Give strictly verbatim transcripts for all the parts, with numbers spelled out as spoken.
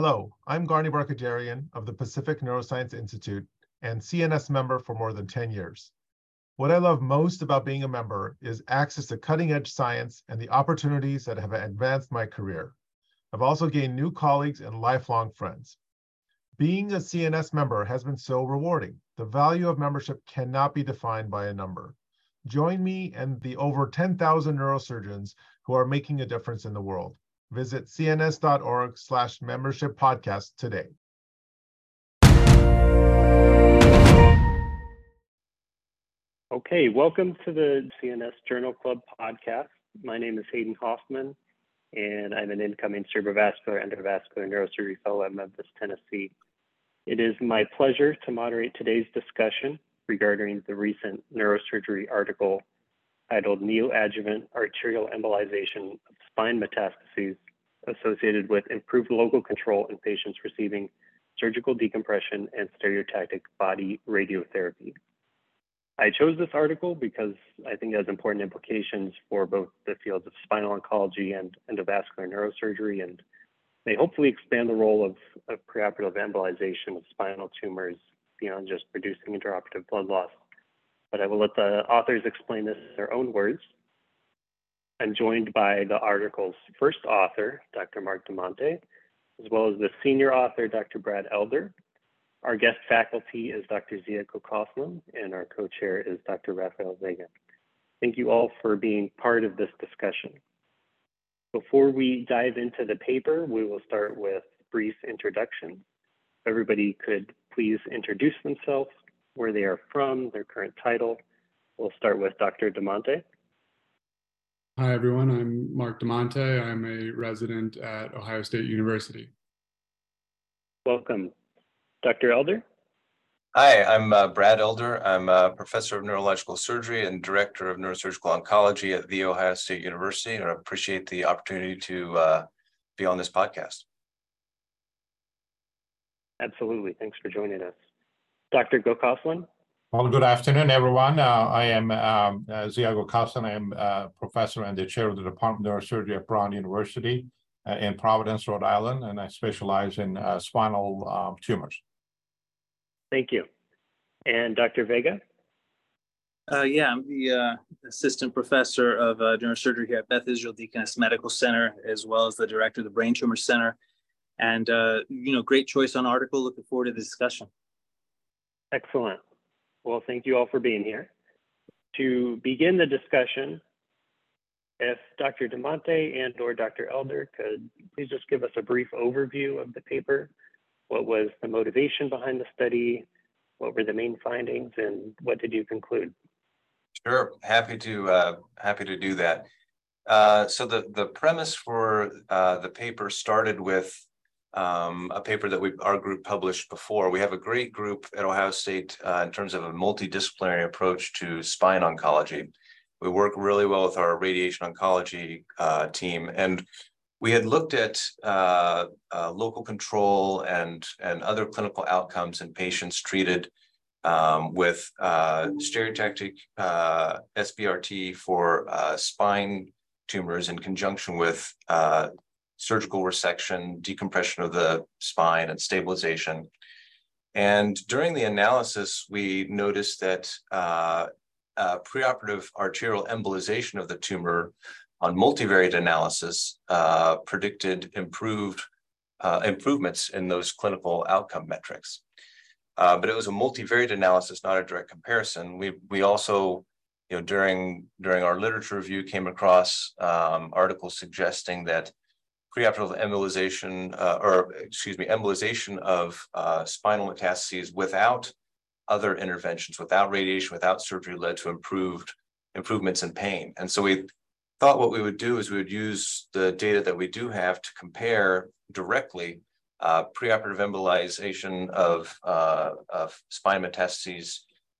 Hello, I'm Garni Barkhudarian of the Pacific Neuroscience Institute and C N S member for more than ten years. What I love most about being a member is access to cutting-edge science and the opportunities that have advanced my career. I've also gained new colleagues and lifelong friends. Being a C N S member has been so rewarding. The value of membership cannot be defined by a number. Join me and the over ten thousand neurosurgeons who are making a difference in the world. Visit cns.org slash membership podcast today. Okay, welcome to the C N S Journal Club podcast. My name is Hayden Hoffman, and I'm an incoming cerebrovascular endovascular neurosurgery fellow at Memphis, Tennessee. It is my pleasure to moderate today's discussion regarding the recent neurosurgery article titled Neoadjuvant Arterial Embolization of Spine Metastases Associated with Improved Local Control in Patients Receiving Surgical Decompression and Stereotactic Body Radiotherapy. I chose this article because I think it has important implications for both the fields of spinal oncology and endovascular neurosurgery, and they hopefully expand the role of, of preoperative embolization of spinal tumors beyond just reducing intraoperative blood loss. But I will let the authors explain this in their own words. I'm joined by the article's first author, Doctor Mark Damante, as well as the senior author, Doctor Brad Elder. Our guest faculty is Doctor Ziya Gokaslan, and our co-chair is Doctor Rafael Vega. Thank you all for being part of this discussion. Before we dive into the paper, we will start with brief introductions. Everybody could please introduce themselves, where they are from, their current title. We'll start with Doctor Damante. Hi, everyone. I'm Mark Damante. I'm a resident at Ohio State University. Welcome. Doctor Elder? Hi, I'm uh, Brad Elder. I'm a professor of neurological surgery and director of neurosurgical oncology at The Ohio State University, and I appreciate the opportunity to uh, be on this podcast. Absolutely. Thanks for joining us. Doctor Gokaslan? Well, good afternoon, everyone. Uh, I am um, uh, Ziya Gokaslan. I am a professor and the chair of the Department of Neurosurgery at Brown University uh, in Providence, Rhode Island, and I specialize in uh, spinal um, tumors. Thank you. And Doctor Vega? Uh, yeah, I'm the uh, assistant professor of uh, neurosurgery here at Beth Israel Deaconess Medical Center, as well as the director of the Brain Tumor Center. And, uh, you know, great choice on article. Looking forward to the discussion. Excellent. Well, thank you all for being here. To begin the discussion, if Doctor Damante and or Doctor Elder could please just give us a brief overview of the paper. What was the motivation behind the study? What were the main findings, and what did you conclude? Sure, happy to uh, happy to do that. Uh, so the the premise for uh, the paper started with Um, a paper that we, our group published before. We have a great group at Ohio State uh, in terms of a multidisciplinary approach to spine oncology. We work really well with our radiation oncology uh, team. And we had looked at uh, uh, local control and, and other clinical outcomes in patients treated um, with uh, stereotactic uh, S B R T for uh, spine tumors in conjunction with uh, surgical resection, decompression of the spine, and stabilization. And during the analysis, we noticed that uh, uh, preoperative arterial embolization of the tumor on multivariate analysis uh, predicted improved uh, improvements in those clinical outcome metrics. Uh, but it was a multivariate analysis, not a direct comparison. We, we also you know, during, during our literature review came across um, articles suggesting that preoperative embolization, uh, or excuse me, embolization of uh, spinal metastases without other interventions, without radiation, without surgery, led to improved improvements in pain. And so we thought what we would do is we would use the data that we do have to compare directly uh, preoperative embolization of, uh, of spine metastases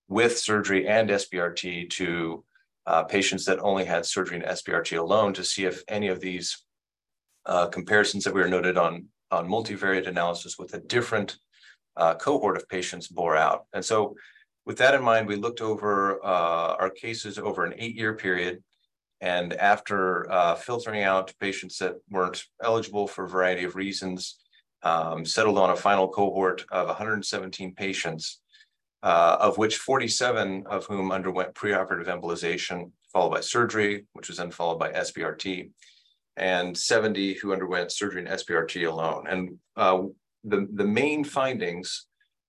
with surgery and S B R T to uh, patients that only had surgery and S B R T alone, to see if any of these Uh, comparisons that we were noted on, on multivariate analysis with a different uh, cohort of patients bore out. And so with that in mind, we looked over uh, our cases over an eight-year period. And after uh, filtering out patients that weren't eligible for a variety of reasons, um, settled on a final cohort of one hundred seventeen patients, uh, of which forty-seven of whom underwent preoperative embolization, followed by surgery, which was then followed by S B R T, and seventy who underwent surgery and S B R T alone. And uh, the, the main findings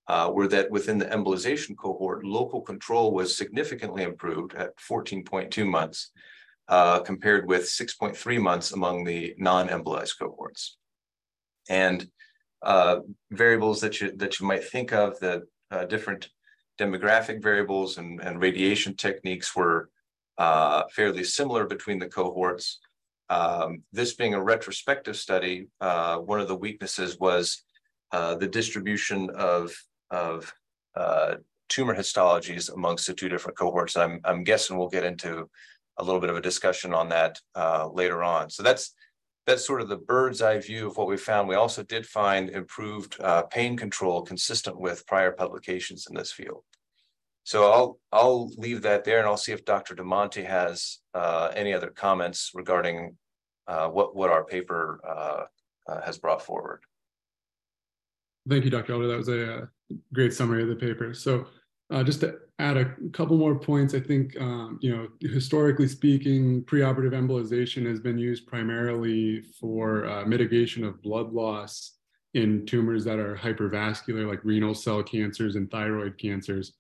uh, were that within the embolization cohort, local control was significantly improved at fourteen point two months, uh, compared with six point three months among the non-embolized cohorts. And uh, variables that you, that you might think of, the uh, different demographic variables and, and radiation techniques were uh, fairly similar between the cohorts. Um, this being a retrospective study, uh, one of the weaknesses was uh, the distribution of, of uh, tumor histologies amongst the two different cohorts. I'm, I'm guessing we'll get into a little bit of a discussion on that uh, later on. So that's, that's sort of the bird's eye view of what we found. We also did find improved uh, pain control consistent with prior publications in this field. So I'll, I'll leave that there, and I'll see if Doctor Damante has uh, any other comments regarding uh, what, what our paper uh, uh, has brought forward. Thank you, Doctor Elder. That was a, a great summary of the paper. So uh, just to add a couple more points, I think, um, you know, historically speaking, preoperative embolization has been used primarily for uh, mitigation of blood loss in tumors that are hypervascular, like renal cell cancers and thyroid cancers.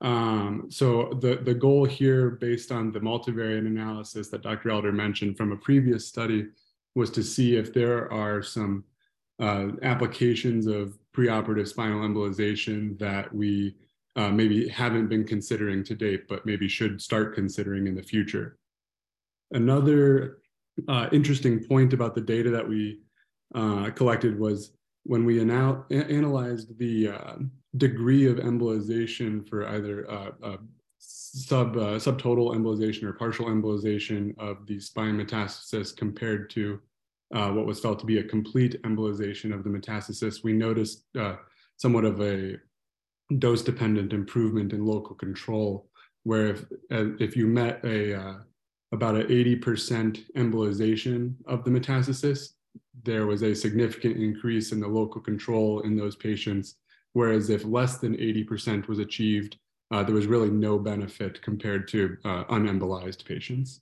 Um, so the, the goal here, based on the multivariate analysis that Doctor Elder mentioned from a previous study, was to see if there are some uh, applications of preoperative spinal embolization that we uh, maybe haven't been considering to date, but maybe should start considering in the future. Another uh, interesting point about the data that we uh, collected was when we anal- analyzed the uh, degree of embolization for either uh, uh, sub uh, subtotal embolization or partial embolization of the spine metastasis compared to uh, what was felt to be a complete embolization of the metastasis, we noticed uh, somewhat of a dose-dependent improvement in local control, where if uh, if you met a uh, about an eighty percent embolization of the metastasis, there was a significant increase in the local control in those patients, whereas if less than eighty percent was achieved, uh, there was really no benefit compared to uh, unembolized patients.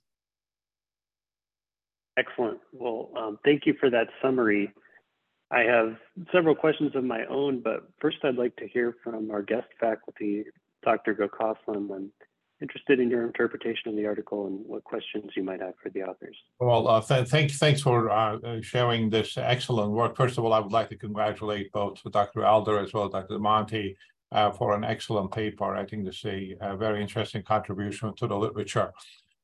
Excellent. Well, um, thank you for that summary. I have several questions of my own, but first I'd like to hear from our guest faculty, Doctor Gokaslan. I'm interested in your interpretation of the article and what questions you might have for the authors. Well, uh, th thanks, thanks for uh, sharing this excellent work. First of all, I would like to congratulate both Doctor Elder as well as Doctor Damante uh, for an excellent paper. I think this is a, a very interesting contribution to the literature.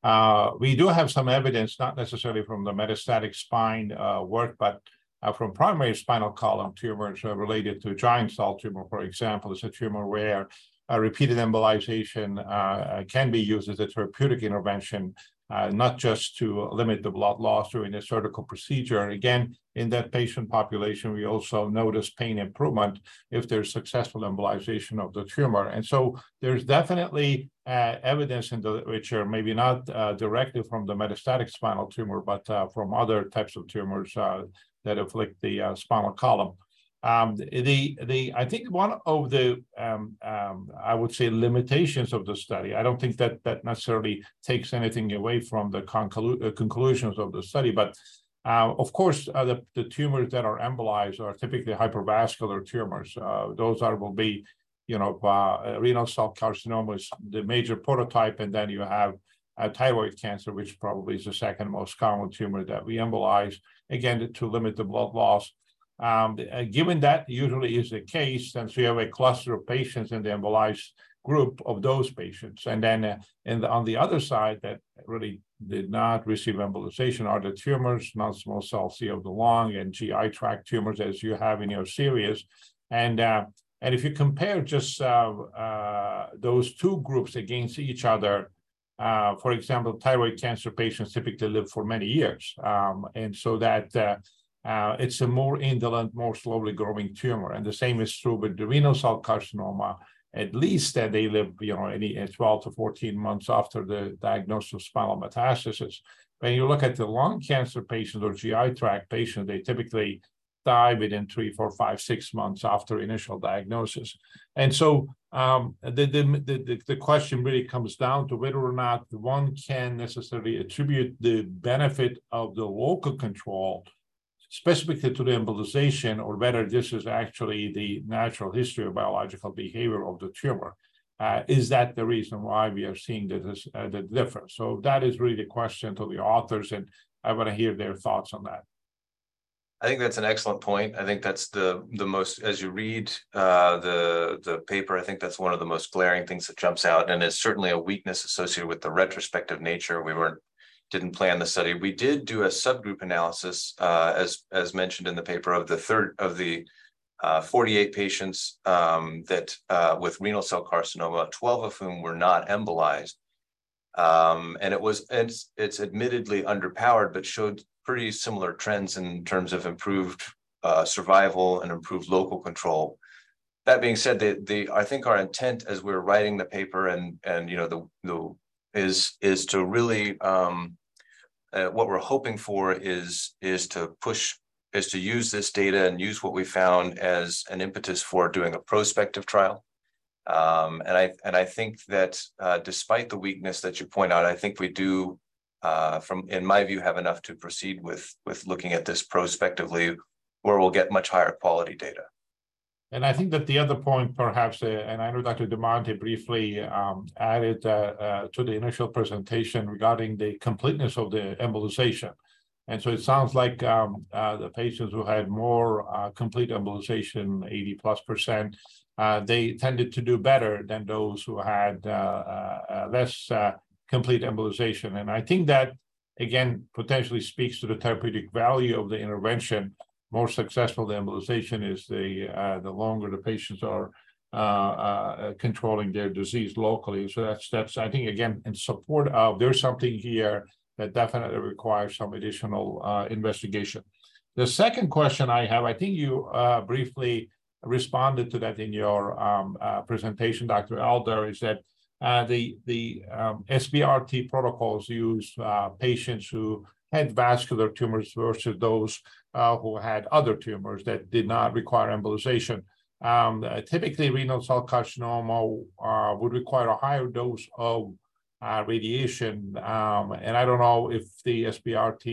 Uh, we do have some evidence, not necessarily from the metastatic spine uh, work, but uh, from primary spinal column tumors uh, related to giant cell tumor, for example. It's a tumor where Uh, repeated embolization uh, can be used as a therapeutic intervention, uh, not just to limit the blood loss during the surgical procedure. Again, in that patient population, we also notice pain improvement if there's successful embolization of the tumor. And so there's definitely uh, evidence in the literature, maybe not uh, directly from the metastatic spinal tumor, but uh, from other types of tumors uh, that afflict the uh, spinal column. Um, the the I think one of the um, um, I would say limitations of the study, I don't think that that necessarily takes anything away from the conclu conclusions of the study, but uh, of course uh, the, the tumors that are embolized are typically hypervascular tumors. Uh, those are will be, you know, uh, renal cell carcinoma is the major prototype, and then you have Uh, thyroid cancer, which probably is the second most common tumor that we embolize, again to limit the blood loss. Um, uh, given that usually is the case, since we have a cluster of patients in the embolized group of those patients, and then uh, and on the other side that really did not receive embolization are the tumors, non-small cell C of the lung and G I tract tumors, as you have in your series. And uh, and if you compare just uh, uh, those two groups against each other, uh, for example, thyroid cancer patients typically live for many years, um, and so that. Uh, Uh, it's a more indolent, more slowly growing tumor. And the same is true with the renal cell carcinoma, at least that they live, you know, any twelve to fourteen months after the diagnosis of spinal metastasis. When you look at the lung cancer patients or G I tract patients, they typically die within three, four, five, six months after initial diagnosis. And so um, the, the, the, the question really comes down to whether or not one can necessarily attribute the benefit of the local control specifically to the embolization, or whether this is actually the natural history of biological behavior of the tumor. Uh, is that the reason why we are seeing this, uh, the difference? So that is really the question to the authors, and I want to hear their thoughts on that. I think that's an excellent point. I think that's the the most, as you read uh, the the paper, I think that's one of the most glaring things that jumps out, and it's certainly a weakness associated with the retrospective nature. We weren't didn't plan the study. We did do a subgroup analysis, uh, as as mentioned in the paper, of the third of the uh, forty-eight patients um, that uh, with renal cell carcinoma, twelve of whom were not embolized, um, and it was it's it's admittedly underpowered, but showed pretty similar trends in terms of improved uh, survival and improved local control. That being said, the, the I think our intent as we were writing the paper and and you know the the is is to really um, uh, what we're hoping for is is to push is to use this data and use what we found as an impetus for doing a prospective trial. Um, and I and I think that uh, despite the weakness that you point out, I think we do. Uh, from, in my view, have enough to proceed with, with looking at this prospectively, where we'll get much higher quality data. And I think that the other point, perhaps, uh, and I know Doctor Damante briefly um, added uh, uh, to the initial presentation regarding the completeness of the embolization. And so it sounds like um, uh, the patients who had more uh, complete embolization, eighty plus percent, uh, they tended to do better than those who had uh, uh, less uh, complete embolization. And I think that, again, potentially speaks to the therapeutic value of the intervention. More successful the embolization is, the, uh, the longer the patients are uh, uh, controlling their disease locally. So that's, that's, I think, again, in support of, there's something here that definitely requires some additional uh, investigation. The second question I have, I think you uh, briefly responded to that in your um, uh, presentation, Doctor Elder, is that Uh, the the um, S B R T protocols use uh, patients who had vascular tumors versus those uh, who had other tumors that did not require embolization. Um, uh, typically, renal cell carcinoma uh, would require a higher dose of uh, radiation, um, and I don't know if the S B R T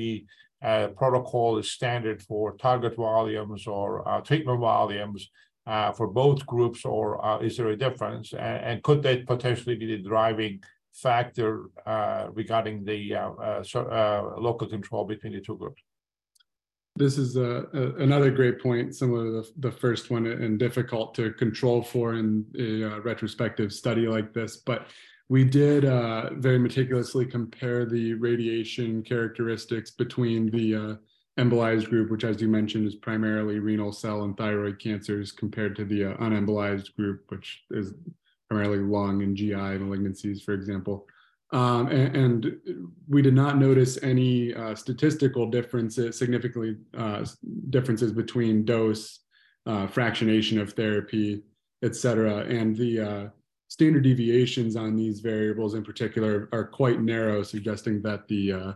uh, protocol is standard for target volumes or uh, treatment volumes. Uh, for both groups, or uh, is there a difference? And, and could that potentially be the driving factor uh, regarding the uh, uh, so, uh, local control between the two groups? This is a, a, another great point, similar to the, the first one, and difficult to control for in a uh, retrospective study like this. But we did uh, very meticulously compare the radiation characteristics between the uh, embolized group, which, as you mentioned, is primarily renal cell and thyroid cancers, compared to the uh, unembolized group, which is primarily lung and G I malignancies, for example. Um, and, and we did not notice any uh, statistical differences, significantly uh, differences between dose, uh, fractionation of therapy, et cetera. And the uh, standard deviations on these variables in particular are quite narrow, suggesting that the, uh,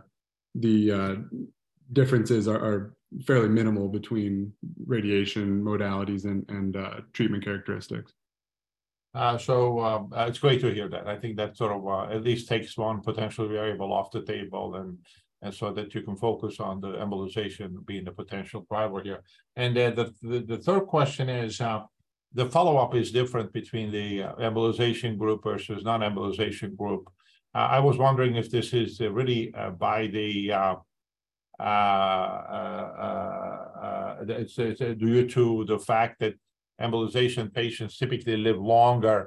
the uh, differences are, are fairly minimal between radiation modalities and, and uh, treatment characteristics. Uh, so um, uh, it's great to hear that. I think that sort of uh, at least takes one potential variable off the table, and, and so that you can focus on the embolization being the potential driver here. And uh, the, the, the third question is, uh, the follow-up is different between the uh, embolization group versus non-embolization group. Uh, I was wondering if this is uh, really uh, by the uh, Uh, uh, uh, it's, it's due to the fact that embolization patients typically live longer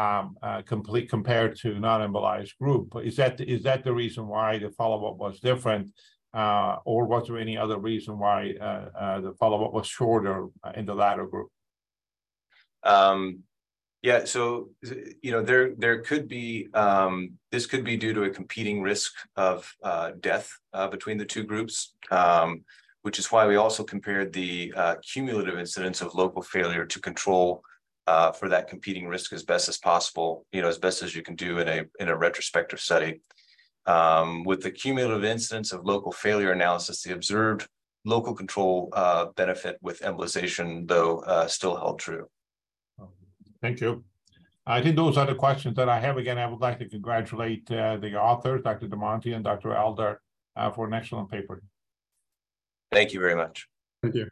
um, uh, complete compared to non-embolized group. Is that is that the reason why the follow-up was different, uh, or was there any other reason why uh, uh, the follow-up was shorter in the latter group? Um. Yeah, so, you know, there there could be, um, this could be due to a competing risk of uh, death uh, between the two groups, um, which is why we also compared the uh, cumulative incidence of local failure to control uh, for that competing risk as best as possible, you know, as best as you can do in a, in a retrospective study. Um, with the cumulative incidence of local failure analysis, the observed local control uh, benefit with embolization, though, uh, still held true. Thank you. I think those are the questions that I have. Again, I would like to congratulate uh, the authors, Doctor Damante and Doctor Elder, uh, for an excellent paper. Thank you very much. Thank you.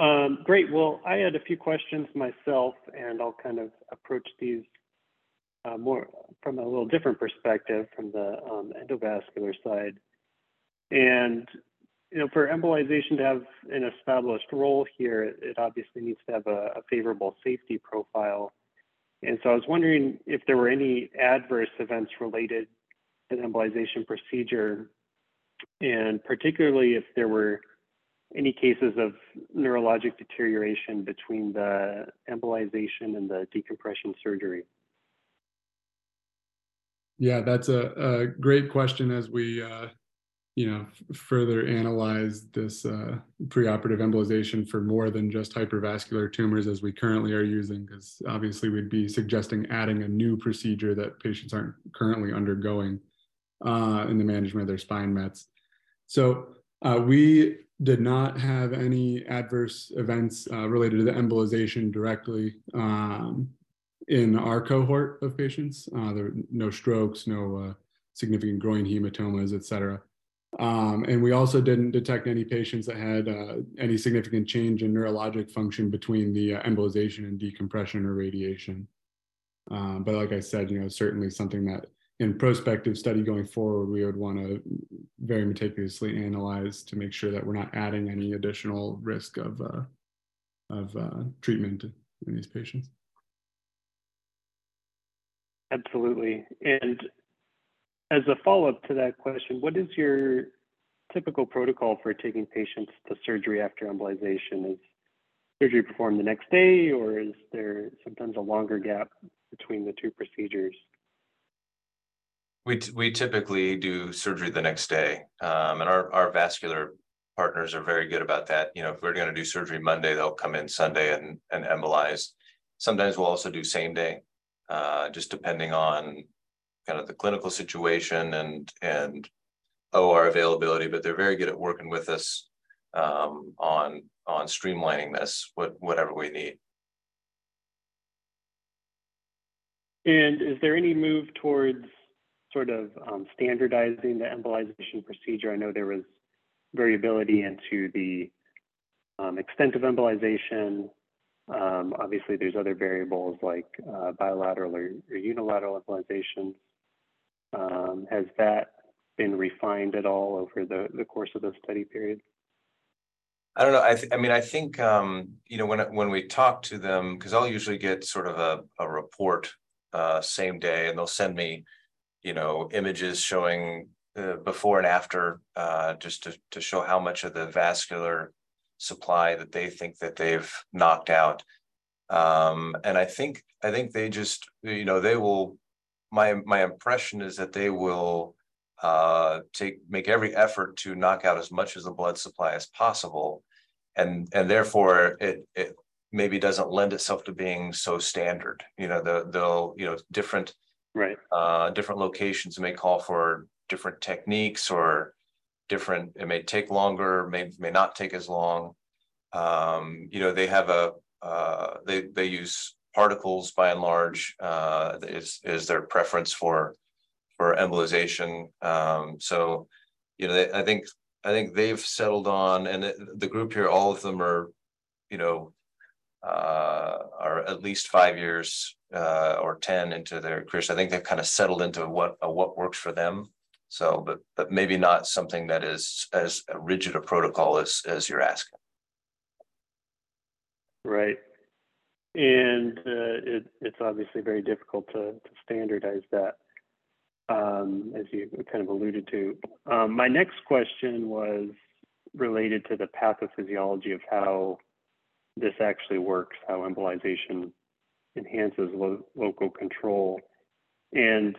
Um, great. Well, I had a few questions myself, and I'll kind of approach these uh, more from a little different perspective from the um, endovascular side. And, you know, for embolization to have an established role here, it, it obviously needs to have a, a favorable safety profile. And so I was wondering if there were any adverse events related to the embolization procedure, and particularly if there were any cases of neurologic deterioration between the embolization and the decompression surgery. Yeah, that's a, a great question as we uh... you know, further analyze this uh, preoperative embolization for more than just hypervascular tumors as we currently are using, because obviously we'd be suggesting adding a new procedure that patients aren't currently undergoing uh, in the management of their spine mets. So uh, we did not have any adverse events uh, related to the embolization directly um, in our cohort of patients. Uh, there were no strokes, no uh, significant groin hematomas, et cetera. Um, and we also didn't detect any patients that had uh, any significant change in neurologic function between the uh, embolization and decompression or radiation. Uh, but like I said, you know, certainly something that in prospective study going forward, we would want to very meticulously analyze to make sure that we're not adding any additional risk of, uh, of uh, treatment in these patients. Absolutely. And as a follow-up to that question, what is your typical protocol for taking patients to surgery after embolization? Is surgery performed the next day, or is there sometimes a longer gap between the two procedures? We, we typically do surgery the next day, um, and our, our vascular partners are very good about that. You know, if we're going to do surgery Monday, they'll come in Sunday and, and embolize. Sometimes we'll also do same day, uh, just depending on kind of the clinical situation and and O R availability, but they're very good at working with us um, on on streamlining this, what, whatever we need. And is there any move towards sort of um, standardizing the embolization procedure? I know there was variability into the um, extent of embolization. Um, obviously, there's other variables like uh, bilateral or, or unilateral embolizations. Um, has that been refined at all over the, the course of the study period? I don't know. I, th I mean, I think, um, you know, when, when we talk to them, because I'll usually get sort of a, a report uh, same day, and they'll send me, you know, images showing uh, before and after uh, just to, to show how much of the vascular supply that they think that they've knocked out. Um, and I think, I think they just, you know, they will, my my impression is that they will uh, take make every effort to knock out as much of the blood supply as possible, and and therefore it it maybe doesn't lend itself to being so standard. You know, the, they'll you know different right uh, different locations may call for different techniques or different. It may take longer, may may not take as long. Um, you know, they have a uh, they they use particles by and large uh, is, is their preference for, for embolization. Um, so, you know, they, I think, I think they've settled on, and it, the group here, all of them are, you know, uh, are at least five years uh, or ten into their careers. I think they've kind of settled into what, uh, what works for them. So, but, but maybe not something that is as rigid a protocol as, as you're asking. Right. And uh, it, it's obviously very difficult to, to standardize that, um, as you kind of alluded to. Um, my next question was related to the pathophysiology of how this actually works, how embolization enhances lo local control. And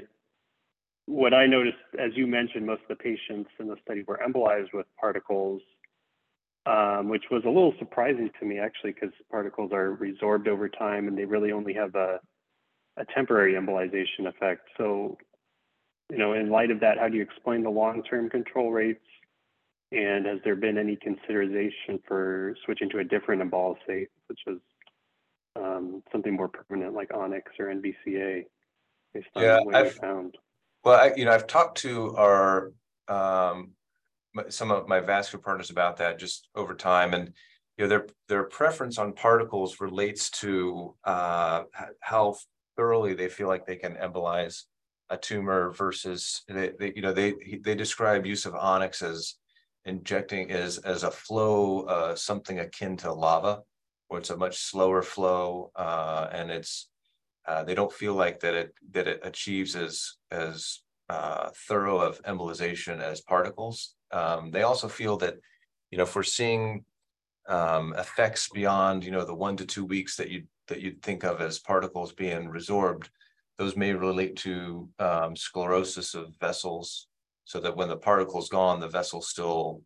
what I noticed, as you mentioned, most of the patients in the study were embolized with particles, Um, which was a little surprising to me, actually, because particles are resorbed over time and they really only have a, a temporary embolization effect. So, you know, in light of that, how do you explain the long-term control rates And has there been any consideration for switching to a different embolisate, such as um, something more permanent like Onyx or N B C A? Based on yeah, what I've, found? Well, I, you know, I've talked to our um, some of my vascular partners about that just over time, and you know, their their preference on particles relates to uh, how thoroughly they feel like they can embolize a tumor versus they, they you know they they describe use of Onyx as injecting is as a flow, uh, something akin to lava, where it's a much slower flow, uh, and it's uh, they don't feel like that it that it achieves as as uh, thorough of embolization as particles. Um, they also feel that, you know, if we're seeing um, effects beyond, you know, the one to two weeks that you that you'd think of as particles being resorbed, those may relate to um, sclerosis of vessels. So that when the particle's gone, the vessel still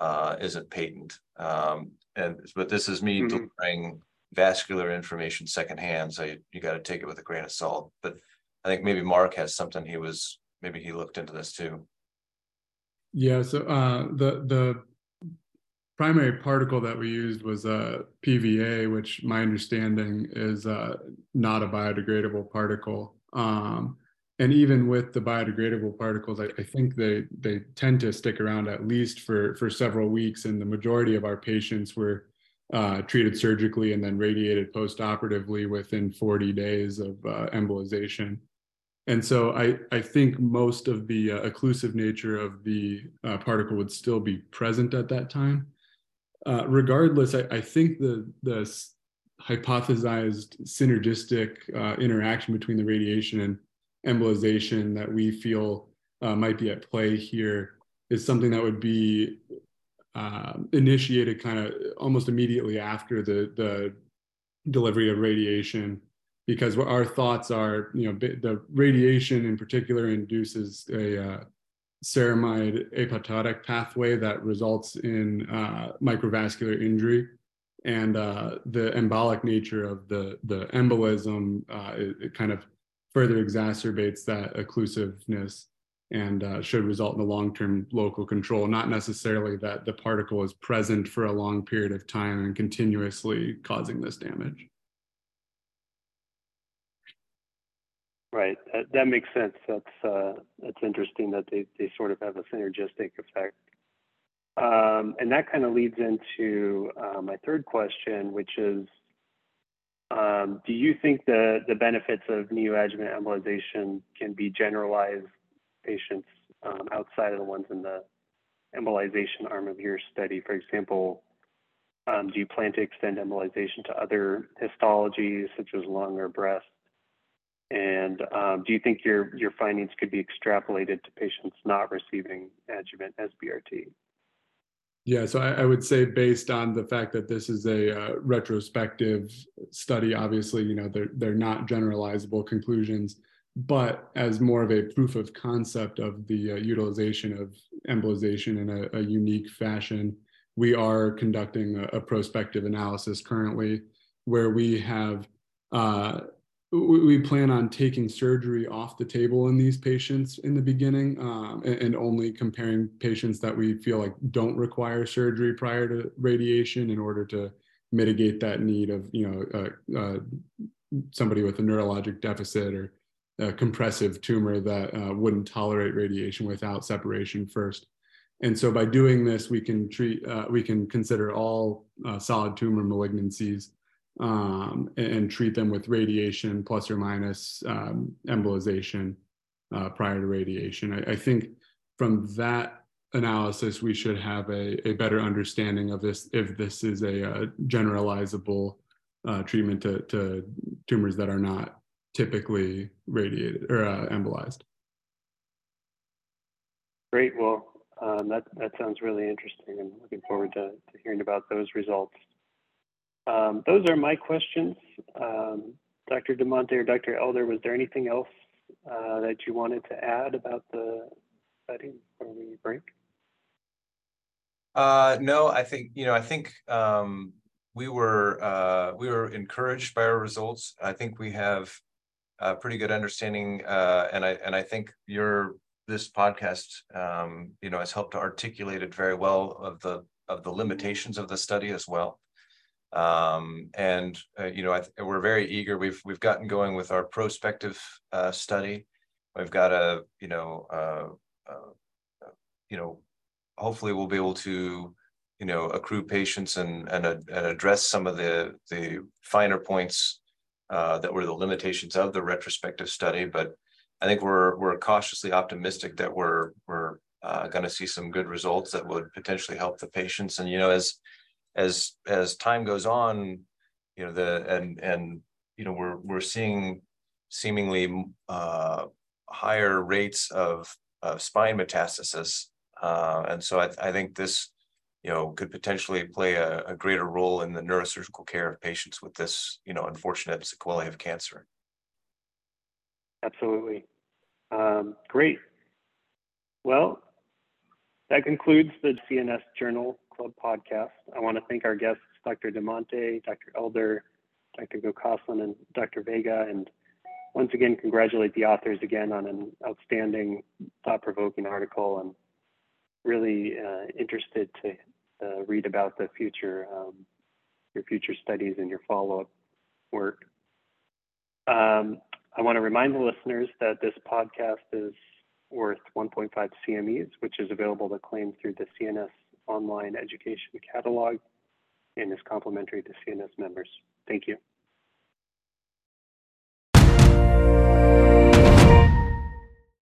uh, isn't patent. Um, and but this is me mm-hmm. delivering vascular information secondhand, so you, you got to take it with a grain of salt. But I think maybe Mark has something he was maybe he looked into this too. Yeah. So uh, the the primary particle that we used was a P V A, which my understanding is uh, not a biodegradable particle. Um, And even with the biodegradable particles, I, I think they they tend to stick around at least for, for several weeks. And the majority of our patients were uh, treated surgically and then radiated postoperatively within forty days of uh, embolization. And so I, I think most of the uh, occlusive nature of the uh, particle would still be present at that time. Uh, regardless, I, I think the the hypothesized synergistic uh, interaction between the radiation and embolization that we feel uh, might be at play here is something that would be uh, initiated kind of almost immediately after the, the delivery of radiation, because what our thoughts are, you know, the radiation in particular induces a uh, ceramide apoptotic pathway that results in uh, microvascular injury. And uh, the embolic nature of the, the embolism, uh, it, it kind of further exacerbates that occlusiveness and uh, should result in a long-term local control, not necessarily that the particle is present for a long period of time and continuously causing this damage. Right, that, that makes sense. That's, uh, that's interesting that they, they sort of have a synergistic effect. Um, and that kind of leads into uh, my third question, which is, Um, do you think the, the benefits of neoadjuvant embolization can be generalized patients um, outside of the ones in the embolization arm of your study? For example, um, do you plan to extend embolization to other histologies such as lung or breast? And um, do you think your, your findings could be extrapolated to patients not receiving adjuvant S B R T? Yeah, so I, I would say based on the fact that this is a uh, retrospective study, obviously, you know, they're, they're not generalizable conclusions, but as more of a proof of concept of the uh, utilization of embolization in a, a unique fashion, we are conducting a, a prospective analysis currently where we have, uh, we, we plan on taking surgery off the table in these patients in the beginning um, and, and only comparing patients that we feel like don't require surgery prior to radiation in order to mitigate that need of, you know, uh, uh, somebody with a neurologic deficit or a compressive tumor that uh, wouldn't tolerate radiation without separation first. And so by doing this, we can treat, uh, we can consider all uh, solid tumor malignancies Um, and, and treat them with radiation plus or minus um, embolization uh, prior to radiation. I, I think from that analysis, we should have a, a better understanding of this if this is a, a generalizable uh, treatment to, to tumors that are not typically radiated or uh, embolized. Great. Well, um, that, that sounds really interesting. I'm looking forward to, to hearing about those results. Um, those are my questions. Um, Doctor Damante or Doctor Elder, was there anything else uh, that you wanted to add about the study before we break? Uh, no, I think, you know, I think um, we were uh, we were encouraged by our results. I think we have a pretty good understanding, uh, and I and I think your this podcast, um, you know, has helped to articulate it very well of the of the limitations of the study as well. Um, and uh, you know, I th we're very eager. We've we've gotten going with our prospective uh, study. We've got a you know uh, uh, you know hopefully we'll be able to you know accrue patients and and, uh, and address some of the the finer points uh, that were the limitations of the retrospective study. But I think we're we're cautiously optimistic that we're we're uh, going to see some good results that would potentially help the patients. And you know as As as time goes on, you know the and and you know we're we're seeing seemingly uh, higher rates of of spine metastasis, uh, and so I, I think this you know could potentially play a, a greater role in the neurosurgical care of patients with this you know unfortunate sequelae of cancer. Absolutely, um, great. Well, that concludes the C N S Journal Club podcast. I want to thank our guests, Doctor Damante, Doctor Elder, Doctor Gokaslan, and Doctor Vega, and once again, congratulate the authors again on an outstanding, thought-provoking article, and really uh, interested to uh, read about the future, um, your future studies and your follow-up work. Um, I want to remind the listeners that this podcast is worth one point five C M Es, which is available to claim through the C N S online education catalog and is complimentary to C N S members. Thank you.